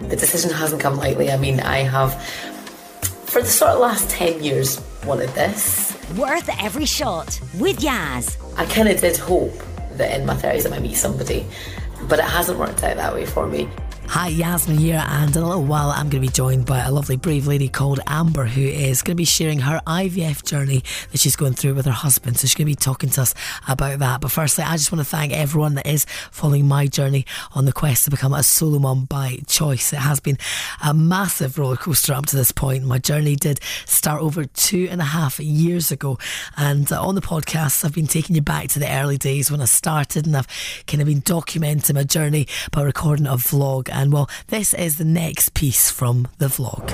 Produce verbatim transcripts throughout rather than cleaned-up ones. The decision hasn't come lightly. I mean, I have, for the sort of last ten years, wanted this. Worth every shot with Yaz. I kind of did hope that in my thirties I might meet somebody, but it hasn't worked out that way for me. Hi, Yasmin here, and in a little while I'm going to be joined by a lovely brave lady called Amber, who is going to be sharing her I V F journey that she's going through with her husband, so she's going to be talking to us about that. But firstly, I just want to thank everyone that is following my journey on the quest to become a solo mum by choice. It has been a massive roller coaster up to this point. My journey did start over two and a half years ago, and on the podcast I've been taking you back to the early days when I started, and I've kind of been documenting my journey by recording a vlog. And well, this is the next piece from the vlog.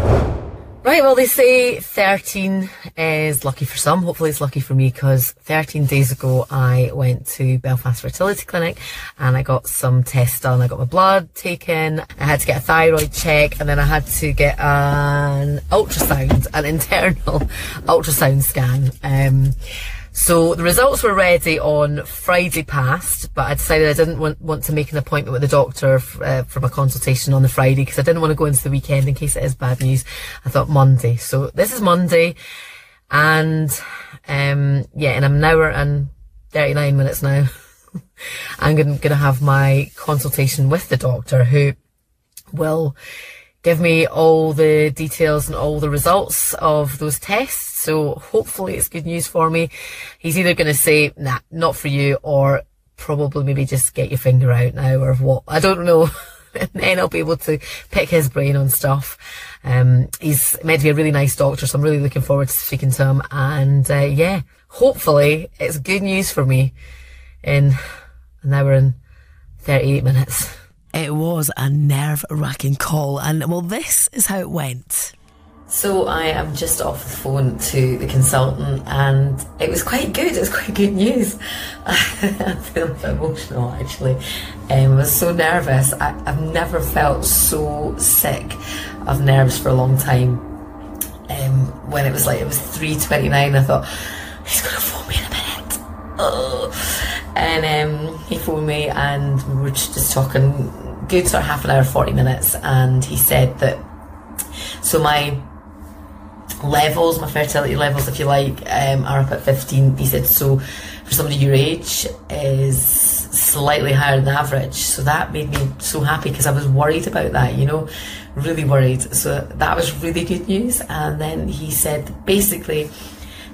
Right, well, they say thirteen is lucky for some. Hopefully it's lucky for me, because thirteen days ago I went to Belfast Fertility Clinic and I got some tests done. I got my blood taken, I had to get a thyroid check, and then I had to get an ultrasound, an internal ultrasound scan. Um, So the results were ready on Friday past, but I decided I didn't want, want to make an appointment with the doctor f- uh, for my consultation on the Friday, because I didn't want to go into the weekend in case it is bad news. I thought Monday. So this is Monday, and um, yeah, in an hour and thirty-nine minutes now, I'm going to have my consultation with the doctor, who will give me all the details and all the results of those tests. So hopefully it's good news for me. He's either going to say, nah, not for you, or probably maybe just get your finger out now or what. I don't know. And then I'll be able to pick his brain on stuff. Um, he's meant to be a really nice doctor, so I'm really looking forward to speaking to him. And uh, yeah, hopefully it's good news for me in an hour and thirty-eight minutes. It was a nerve-wracking call, and well, this is how it went. So I am just off the phone to the consultant, and it was quite good. It was quite good news. I feel a bit emotional, actually. Um, I was so nervous. I, I've never felt so sick of nerves for a long time. Um, when it was like, it was three twenty-nine, I thought, he's going to phone me in a minute. Ugh. And um, he phoned me, and we were just talking good sort of half an hour, forty minutes, and he said that, so my levels, my fertility levels, if you like, um, are up at fifteen. He said, so for somebody your age is slightly higher than average. So that made me so happy, because I was worried about that, you know, really worried. So that was really good news. And then he said, basically,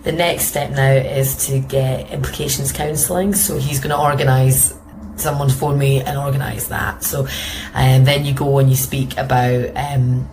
the next step now is to get implications counselling. So he's going to organise, someone to phone me and organise that. So and um, then you go and you speak about um,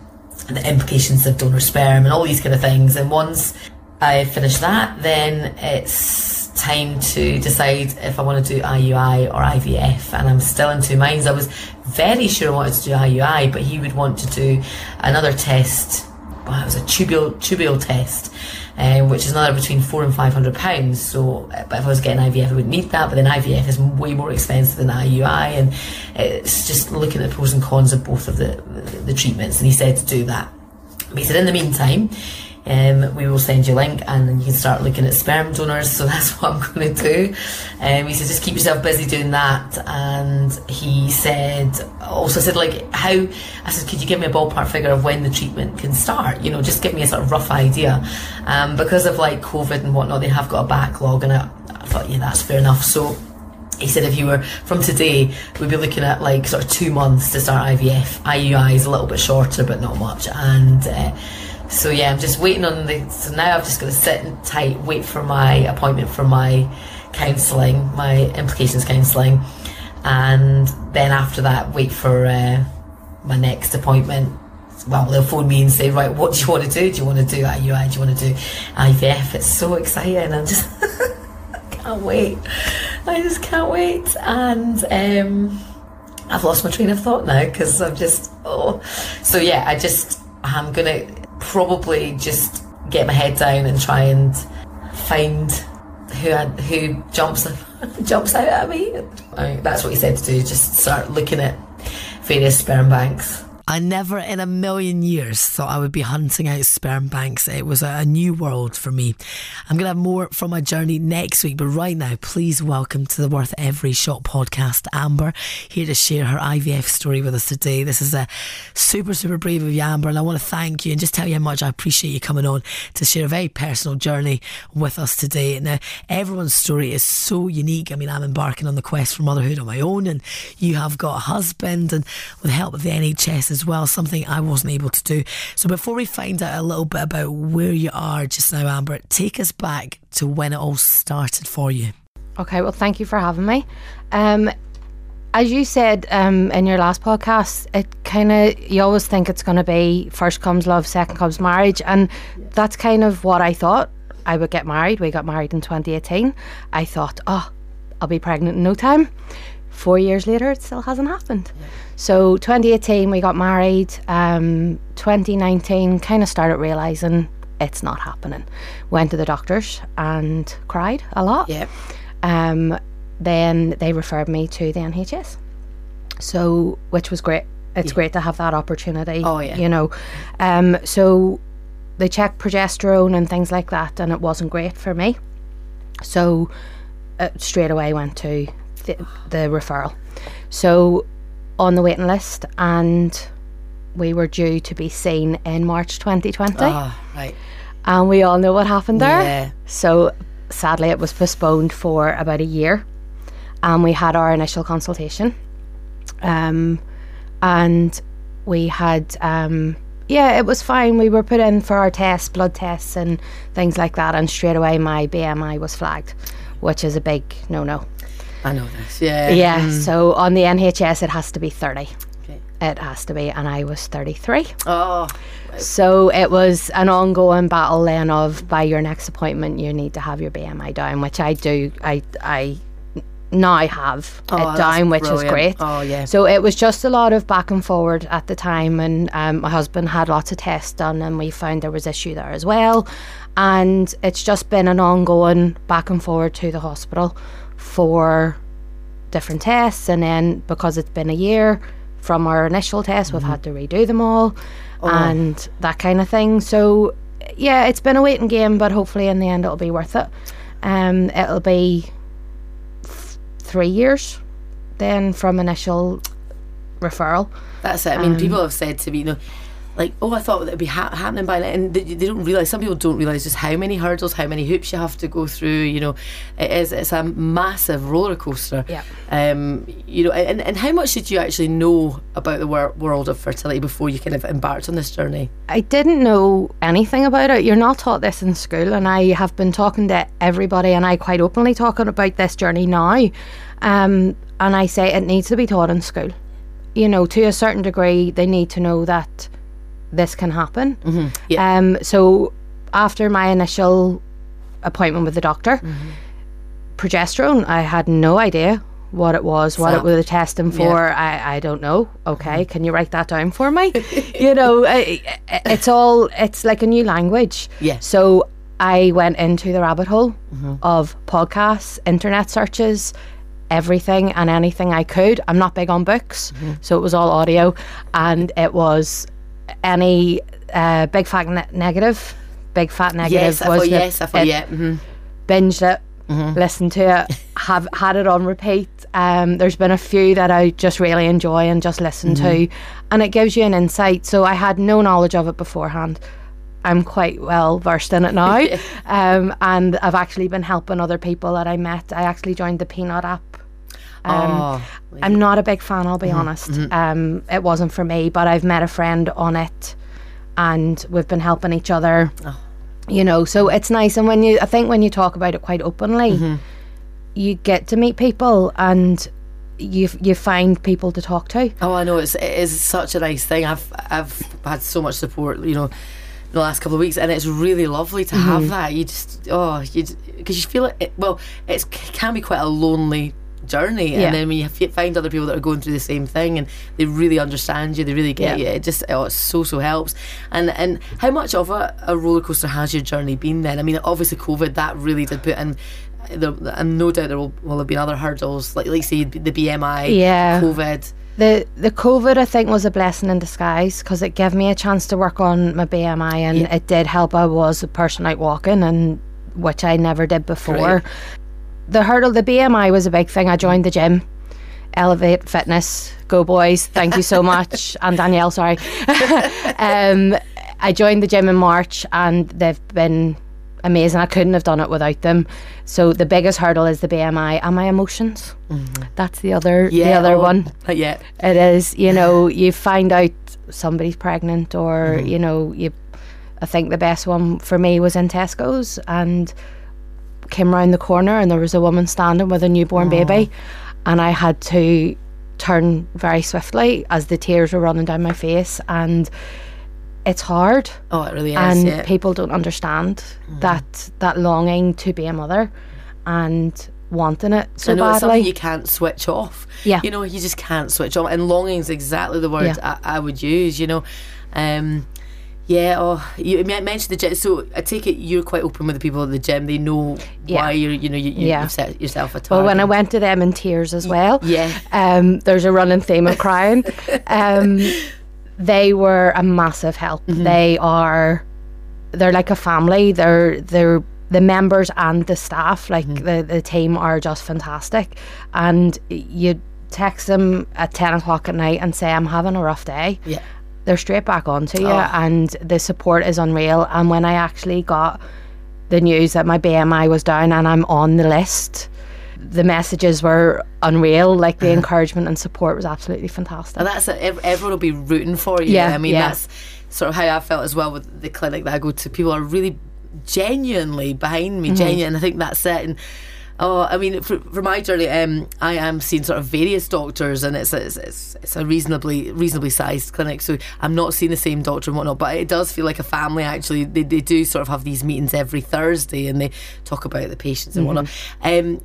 the implications of donor sperm and all these kind of things. And once I finish that, then it's time to decide if I want to do I U I or I V F. And I'm still in two minds. I was very sure I wanted to do I U I, but he would want to do another test. Well, it was a tubule, tubule test, um, which is another between four and five hundred pounds. So, but if I was getting I V F, I would need that. But then I V F is way more expensive than I U I, and it's just looking at the pros and cons of both of the the treatments. And he said to do that. But he said, in the meantime, um, we will send you a link, and then you can start looking at sperm donors. So that's what I'm going to do. Um, he said, just keep yourself busy doing that. And he said, also I said, like, how, I said, could you give me a ballpark figure of when the treatment can start? You know, just give me a sort of rough idea. Um, because of like COVID and whatnot, they have got a backlog, and I, I thought, yeah, that's fair enough. So he said, if you were from today, we'd be looking at like sort of two months to start I V F. I U I is a little bit shorter, but not much. And, uh, So yeah, I'm just waiting on the, so now I've just got to sit and tight, wait for my appointment for my counselling, my implications counselling, and then after that, wait for uh, my next appointment. Well, they'll phone me and say, right, what do you want to do? Do you want to do I U I? Do you want to do I V F? It's so exciting. I'm just, I can't wait. I just can't wait. And um, I've lost my train of thought now, because I'm just, oh. So yeah, I just, I'm going to probably just get my head down and try and find who I, who jumps jumps out at me. I mean, that's what he said to do, just start looking at various sperm banks. I never in a million years thought I would be hunting out sperm banks. It was a new world for me. I'm going to have more from my journey next week, but right now, please welcome to the Worth Every Shot podcast, Amber, here to share her I V F story with us today. This is a super, super brave of you, Amber, and I want to thank you and just tell you how much I appreciate you coming on to share a very personal journey with us today. Now, everyone's story is so unique. I mean, I'm embarking on the quest for motherhood on my own, and you have got a husband, and with the help of the N H S as well, something I wasn't able to do. So before we find out a little bit about where you are just now, Amber, take us back to when it all started for you. Okay, well, thank you for having me. Um, as you said um, in your last podcast, it kind of, you always think it's going to be first comes love, second comes marriage, and that's kind of what I thought. I would get married. We got married in twenty eighteen. I thought, oh, I'll be pregnant in no time. Four years later, it still hasn't happened. Yeah. So twenty eighteen, we got married. Um, twenty nineteen, kind of started realising it's not happening. Went to the doctors and cried a lot. Yeah. Um, then they referred me to the N H S, so which was great. It's yeah. great to have that opportunity. Oh, yeah. You know. Um, so they checked progesterone and things like that, and it wasn't great for me. So uh, straight away went to The, the referral. So on the waiting list, and we were due to be seen in March twenty twenty. Oh, right. And we all know what happened there. Yeah. So sadly it was postponed for about a year, and we had our initial consultation um, and we had um, yeah it was fine. We were put in for our tests, blood tests and things like that, and straight away my B M I was flagged, which is a big no-no. I know this, yeah. Yeah, mm. So on the N H S, it has to be thirty. Okay. It has to be, and I was thirty-three. Oh. So it was an ongoing battle then of, by your next appointment, you need to have your B M I down, which I do, I I now have oh, it down, which brilliant. Is great. Oh, yeah. So it was just a lot of back and forward at the time, and um, my husband had lots of tests done, and we found there was issue there as well. And it's just been an ongoing back and forward to the hospital for different tests, and then because it's been a year from our initial test, we've mm-hmm. had to redo them all oh. and that kind of thing. So yeah, it's been a waiting game, but hopefully in the end it'll be worth it. Um, it'll be f- three years then from initial referral. That's it. I mean, um, people have said to me, you know, like, oh, I thought it would be ha- happening by now. And they, they don't realise, some people don't realise just how many hurdles, how many hoops you have to go through. You know, it is, it's a massive roller coaster. Yeah. Um, you know, and, and how much did you actually know about the wor- world of fertility before you kind of embarked on this journey? I didn't know anything about it. You're not taught this in school, and I have been talking to everybody, and I quite openly talking about this journey now. Um, and I say it needs to be taught in school. You know, to a certain degree, they need to know that this can happen. Mm-hmm. Yeah. Um, so after my initial appointment with the doctor, mm-hmm. progesterone, I had no idea what it was, what it was the testing for. Yeah. I, I don't know. Okay, mm-hmm. Can you write that down for me? You know, I, it's all, it's like a new language. Yeah. So I went into the rabbit hole mm-hmm. of podcasts, internet searches, everything and anything I could. I'm not big on books, mm-hmm. so it was all audio, and it was any uh, big fat ne- negative big fat negative yes, I was thought, yes I thought it, yeah mm-hmm. binged it mm-hmm. listened to it have had it on repeat. Um, there's been a few that I just really enjoy and just listen mm-hmm. to, and it gives you an insight. So I had no knowledge of it beforehand. I'm quite well versed in it now. Yeah. um, and I've actually been helping other people that I met. I actually joined the Peanut App. Um, oh, I'm not a big fan, I'll be mm-hmm, honest. Mm-hmm. Um, it wasn't for me, but I've met a friend on it, and we've been helping each other. Oh. You know, so it's nice. And when you, I think when you talk about it quite openly, mm-hmm. you get to meet people, and you you find people to talk to. Oh, I know, it's it is such a nice thing. I've I've had so much support, you know, the last couple of weeks, and it's really lovely to mm-hmm. have that. You just oh, you because you feel it. it well, it's, it can be quite a lonely journey, and yeah. then when you find other people that are going through the same thing, and they really understand you, they really get yeah. you, it just oh, it so so helps. And and how much of a, a roller coaster has your journey been then? I mean, obviously COVID, that really did put in there, and no doubt there will, will have been other hurdles, like like say the B M I, yeah. COVID. The the COVID, I think, was a blessing in disguise because it gave me a chance to work on my B M I, and yeah. it did help. I was a person out walking, and which I never did before. Great. The hurdle, the B M I was a big thing. I joined the gym, Elevate Fitness, go boys, thank you so much. And Danielle, sorry. um, I joined the gym in March, and they've been amazing. I couldn't have done it without them. So the biggest hurdle is the B M I and my emotions. Mm-hmm. That's the other yeah, the other oh, one. Yeah, it is. You know, you find out somebody's pregnant, or mm-hmm. you know, you. I think the best one for me was in Tesco's, and came round the corner, and there was a woman standing with a newborn Aww. baby, and I had to turn very swiftly as the tears were running down my face, and. It's hard. Oh, it really is. And yeah. people don't understand mm-hmm. that that longing to be a mother and wanting it so I know badly. It's something you can't switch off. Yeah. You know, you just can't switch off. And longing is exactly the word yeah. I, I would use, you know. Um, yeah, oh, you mentioned the gym. So I take it you're quite open with the people at the gym. They know yeah. why you're, you know, you, you, yeah. you've set yourself a target. Well, when I went to them in tears as well, yeah. um, there's a running theme of crying. Um They were a massive help. Mm-hmm. They are, they're like a family. They're they're the members and the staff, like mm-hmm. the the team are just fantastic. And you text them at ten o'clock at night and say, "I'm having a rough day." Yeah, they're straight back on to you, oh. and the support is unreal. And when I actually got the news that my B M I was down and I'm on the list. The messages were unreal. Like the encouragement and support was absolutely fantastic. And that's it. Everyone will be rooting for you. Yeah, I mean yeah. that's sort of how I felt as well with the clinic that I go to. People are really genuinely behind me, mm-hmm. genuine. And I think that's it. And oh, I mean, for, for my journey, um, I am seeing sort of various doctors, and it's a, it's it's a reasonably reasonably sized clinic. So I'm not seeing the same doctor and whatnot, but it does feel like a family. Actually, they they do sort of have these meetings every Thursday, and they talk about the patients and mm-hmm. whatnot. Um.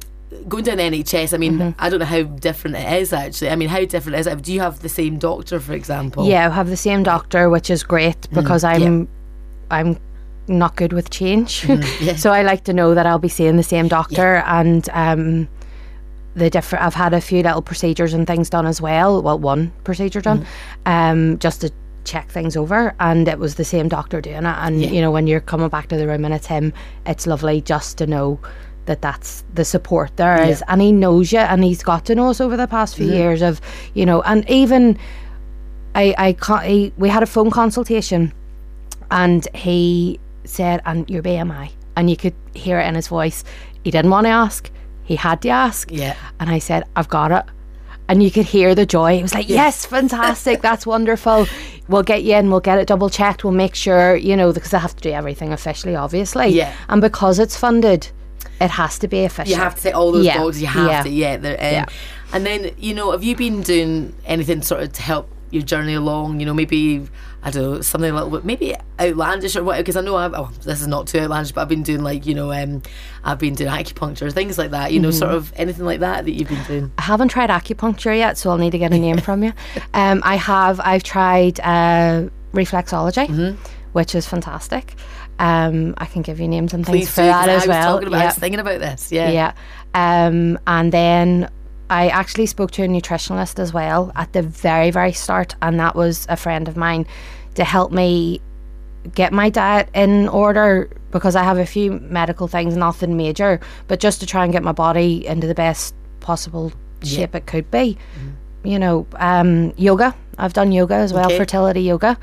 Going down the N H S, I mean, mm-hmm. I don't know how different it is actually. I mean, how different is it? Do you have the same doctor, for example? Yeah, I have the same doctor, which is great because mm, I'm, yeah. I'm not good with change. Mm, yeah. So I like to know that I'll be seeing the same doctor, yeah. and um, the different. I've had a few little procedures and things done as well. Well, one procedure done, mm. um, just to check things over, and it was the same doctor doing it. And yeah. you know, when you're coming back to the room and it's him, it's lovely just to know. That that's the support there yeah. is, and he knows you, and he's got to know us over the past few mm-hmm. years of, you know, and even I I can't, we had a phone consultation, and he said, "And your B M I," and you could hear it in his voice. He didn't want to ask, he had to ask. Yeah, and I said, "I've got it," and you could hear the joy. He was like, yeah. "Yes, fantastic, that's wonderful. We'll get you in, we'll get it double checked, we'll make sure, you know, because I have to do everything officially, obviously." Yeah, and because it's funded. It has to be official. You have to take all those yeah. dogs. You have yeah. to, yeah, um, yeah. And then, you know, have you been doing anything sort of to help your journey along? You know, maybe I don't know something a little bit, maybe outlandish or what? Because I know I've, oh, this is not too outlandish, but I've been doing like you know, um, I've been doing acupuncture, things like that. You know, mm-hmm. sort of anything like that that you've been doing. I haven't tried acupuncture yet, so I'll need to get a name from you. Um, I have. I've tried uh, reflexology, mm-hmm. which is fantastic. Um, I can give you names and things Please for do, that as I was well. Talking about, yeah. I was thinking about this. Yeah, yeah. Um, and then I actually spoke to a nutritionalist as well at the very, very start, and that was a friend of mine to help me get my diet in order because I have a few medical things, nothing major, but just to try and get my body into the best possible yeah. shape it could be. Mm-hmm. You know, um, yoga. I've done yoga as well, okay. fertility yoga.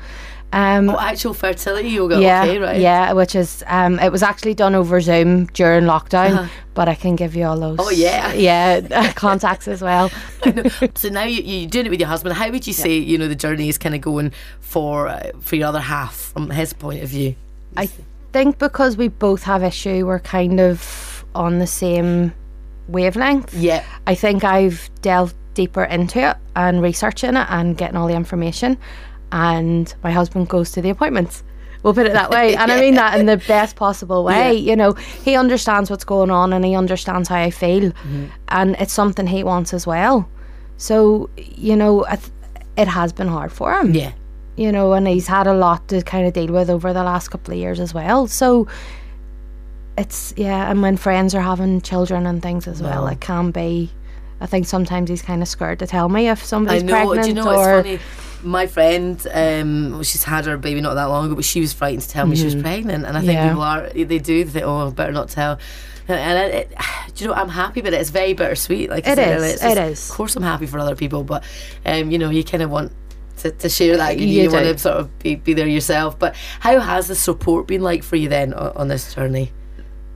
Um, oh, actual fertility yoga, yeah, okay, right. Yeah, which is, um, it was actually done over Zoom during lockdown, uh-huh. but I can give you all those. Oh, yeah. Yeah, contacts as well. So now you, you're doing it with your husband. How would you say, yeah. you know, the journey is kind of going for, uh, for your other half from his point of view? I think because we both have issue, we're kind of on the same wavelength. Yeah. I think I've delved deeper into it and researching it and getting all the information. And my husband goes to the appointments. We'll put it that way. And yeah. I mean that in the best possible way. Yeah. You know, he understands what's going on and he understands how I feel. Mm-hmm. And it's something he wants as well. So, you know, it has been hard for him. Yeah. You know, and he's had a lot to kind of deal with over the last couple of years as well. So it's, yeah, and when friends are having children and things as well, well it can be I think sometimes he's kind of scared to tell me if somebody's I know, pregnant. Do you know or it's funny? My friend, um, she's had her baby not that long ago, but she was frightened to tell me mm. she was pregnant. And I think yeah. people are, they do, they think, oh, I better not tell. And it, it, do you know, I'm happy, but it's very bittersweet. Like it is, it's just, it is. Of course I'm happy for other people, but, um, you know, you kind of want to, to share that. You, you, you want to sort of be, be there yourself. But how has the support been like for you then on, on this journey?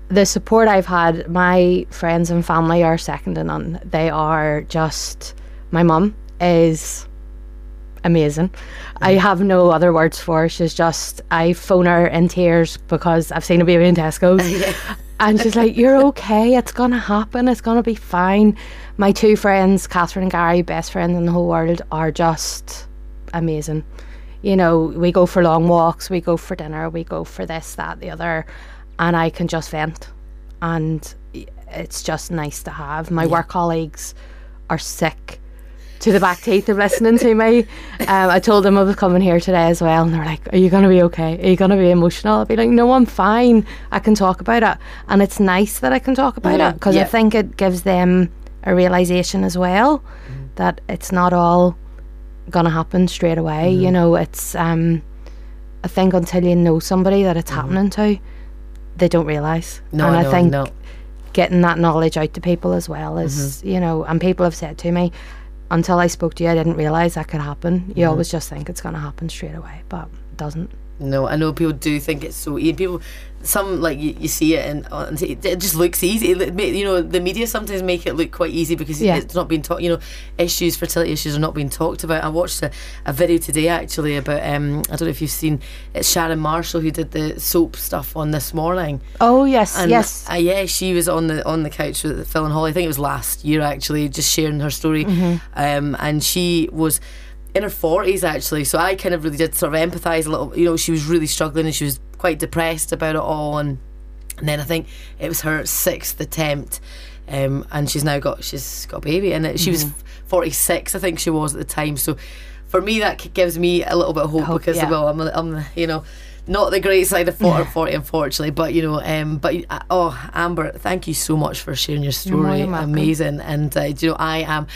The support I've had, my friends and family are second to none. They are just, my mum is amazing. Mm-hmm. I have no other words for her. She's just, I phone her in tears because I've seen a baby in Tesco's. Yeah. And she's like, you're okay, it's going to happen, it's going to be fine. My two friends, Catherine and Gary, best friends in the whole world, are just amazing. You know, we go for long walks, we go for dinner, we go for this, that, the other, and I can just vent. And it's just nice to have. My yeah. work colleagues are sick to the back teeth of listening to me. Um, I told them I was coming here today as well, and they're like, are you going to be okay? Are you going to be emotional? I'll be like, no, I'm fine. I can talk about it. And it's nice that I can talk about yeah. it, because yeah. I think it gives them a realisation as well mm-hmm. that it's not all going to happen straight away. Mm-hmm. You know, it's, um, I think until you know somebody that it's mm-hmm. happening to, they don't realise. No, and I, know, I think no. getting that knowledge out to people as well is, mm-hmm. you know, and people have said to me, until I spoke to you, I didn't realise that could happen. You mm-hmm. always just think it's going to happen straight away, but it doesn't. No, I know people do think it's so easy. People, some, like, you, you see it and, and it just looks easy. It, you know, the media sometimes make it look quite easy because yeah. it's not being talked, you know, issues, fertility issues are not being talked about. I watched a, a video today, actually, about, um, I don't know if you've seen, it's Sharon Marshall who did the soap stuff on This Morning. Oh, yes, and, yes. Uh, yeah, she was on the on the couch with Phil and Holly, I think it was last year, actually, just sharing her story. Mm-hmm. Um, and she was in her forties, actually, so I kind of really did sort of empathise a little. You know, she was really struggling and she was quite depressed about it all, and, and then I think it was her sixth attempt, um, and she's now got she's got a baby, and it, she mm-hmm. was forty-six, I think she was at the time. So for me, that gives me a little bit of hope, hope because yeah. well, I'm, I'm you know, not the great side of forty, forty unfortunately, but you know, um, but uh, oh, Amber, thank you so much for sharing your story. You're amazing, and uh, you know, I am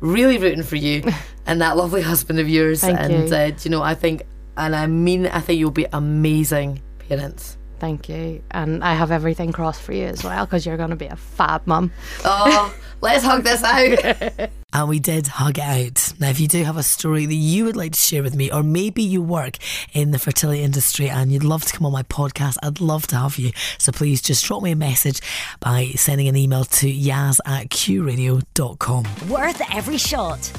really rooting for you and that lovely husband of yours. Thank and you. Uh, you know, I think, and I mean, I think you'll be amazing parents. Thank you, and I have everything crossed for you as well, because you're going to be a fab mum. Oh, let's hug this out. And we did hug it out. Now, if you do have a story that you would like to share with me, or maybe you work in the fertility industry and you'd love to come on my podcast, I'd love to have you. So please just drop me a message by sending an email to yaz at qradio dot com. Worth every shot.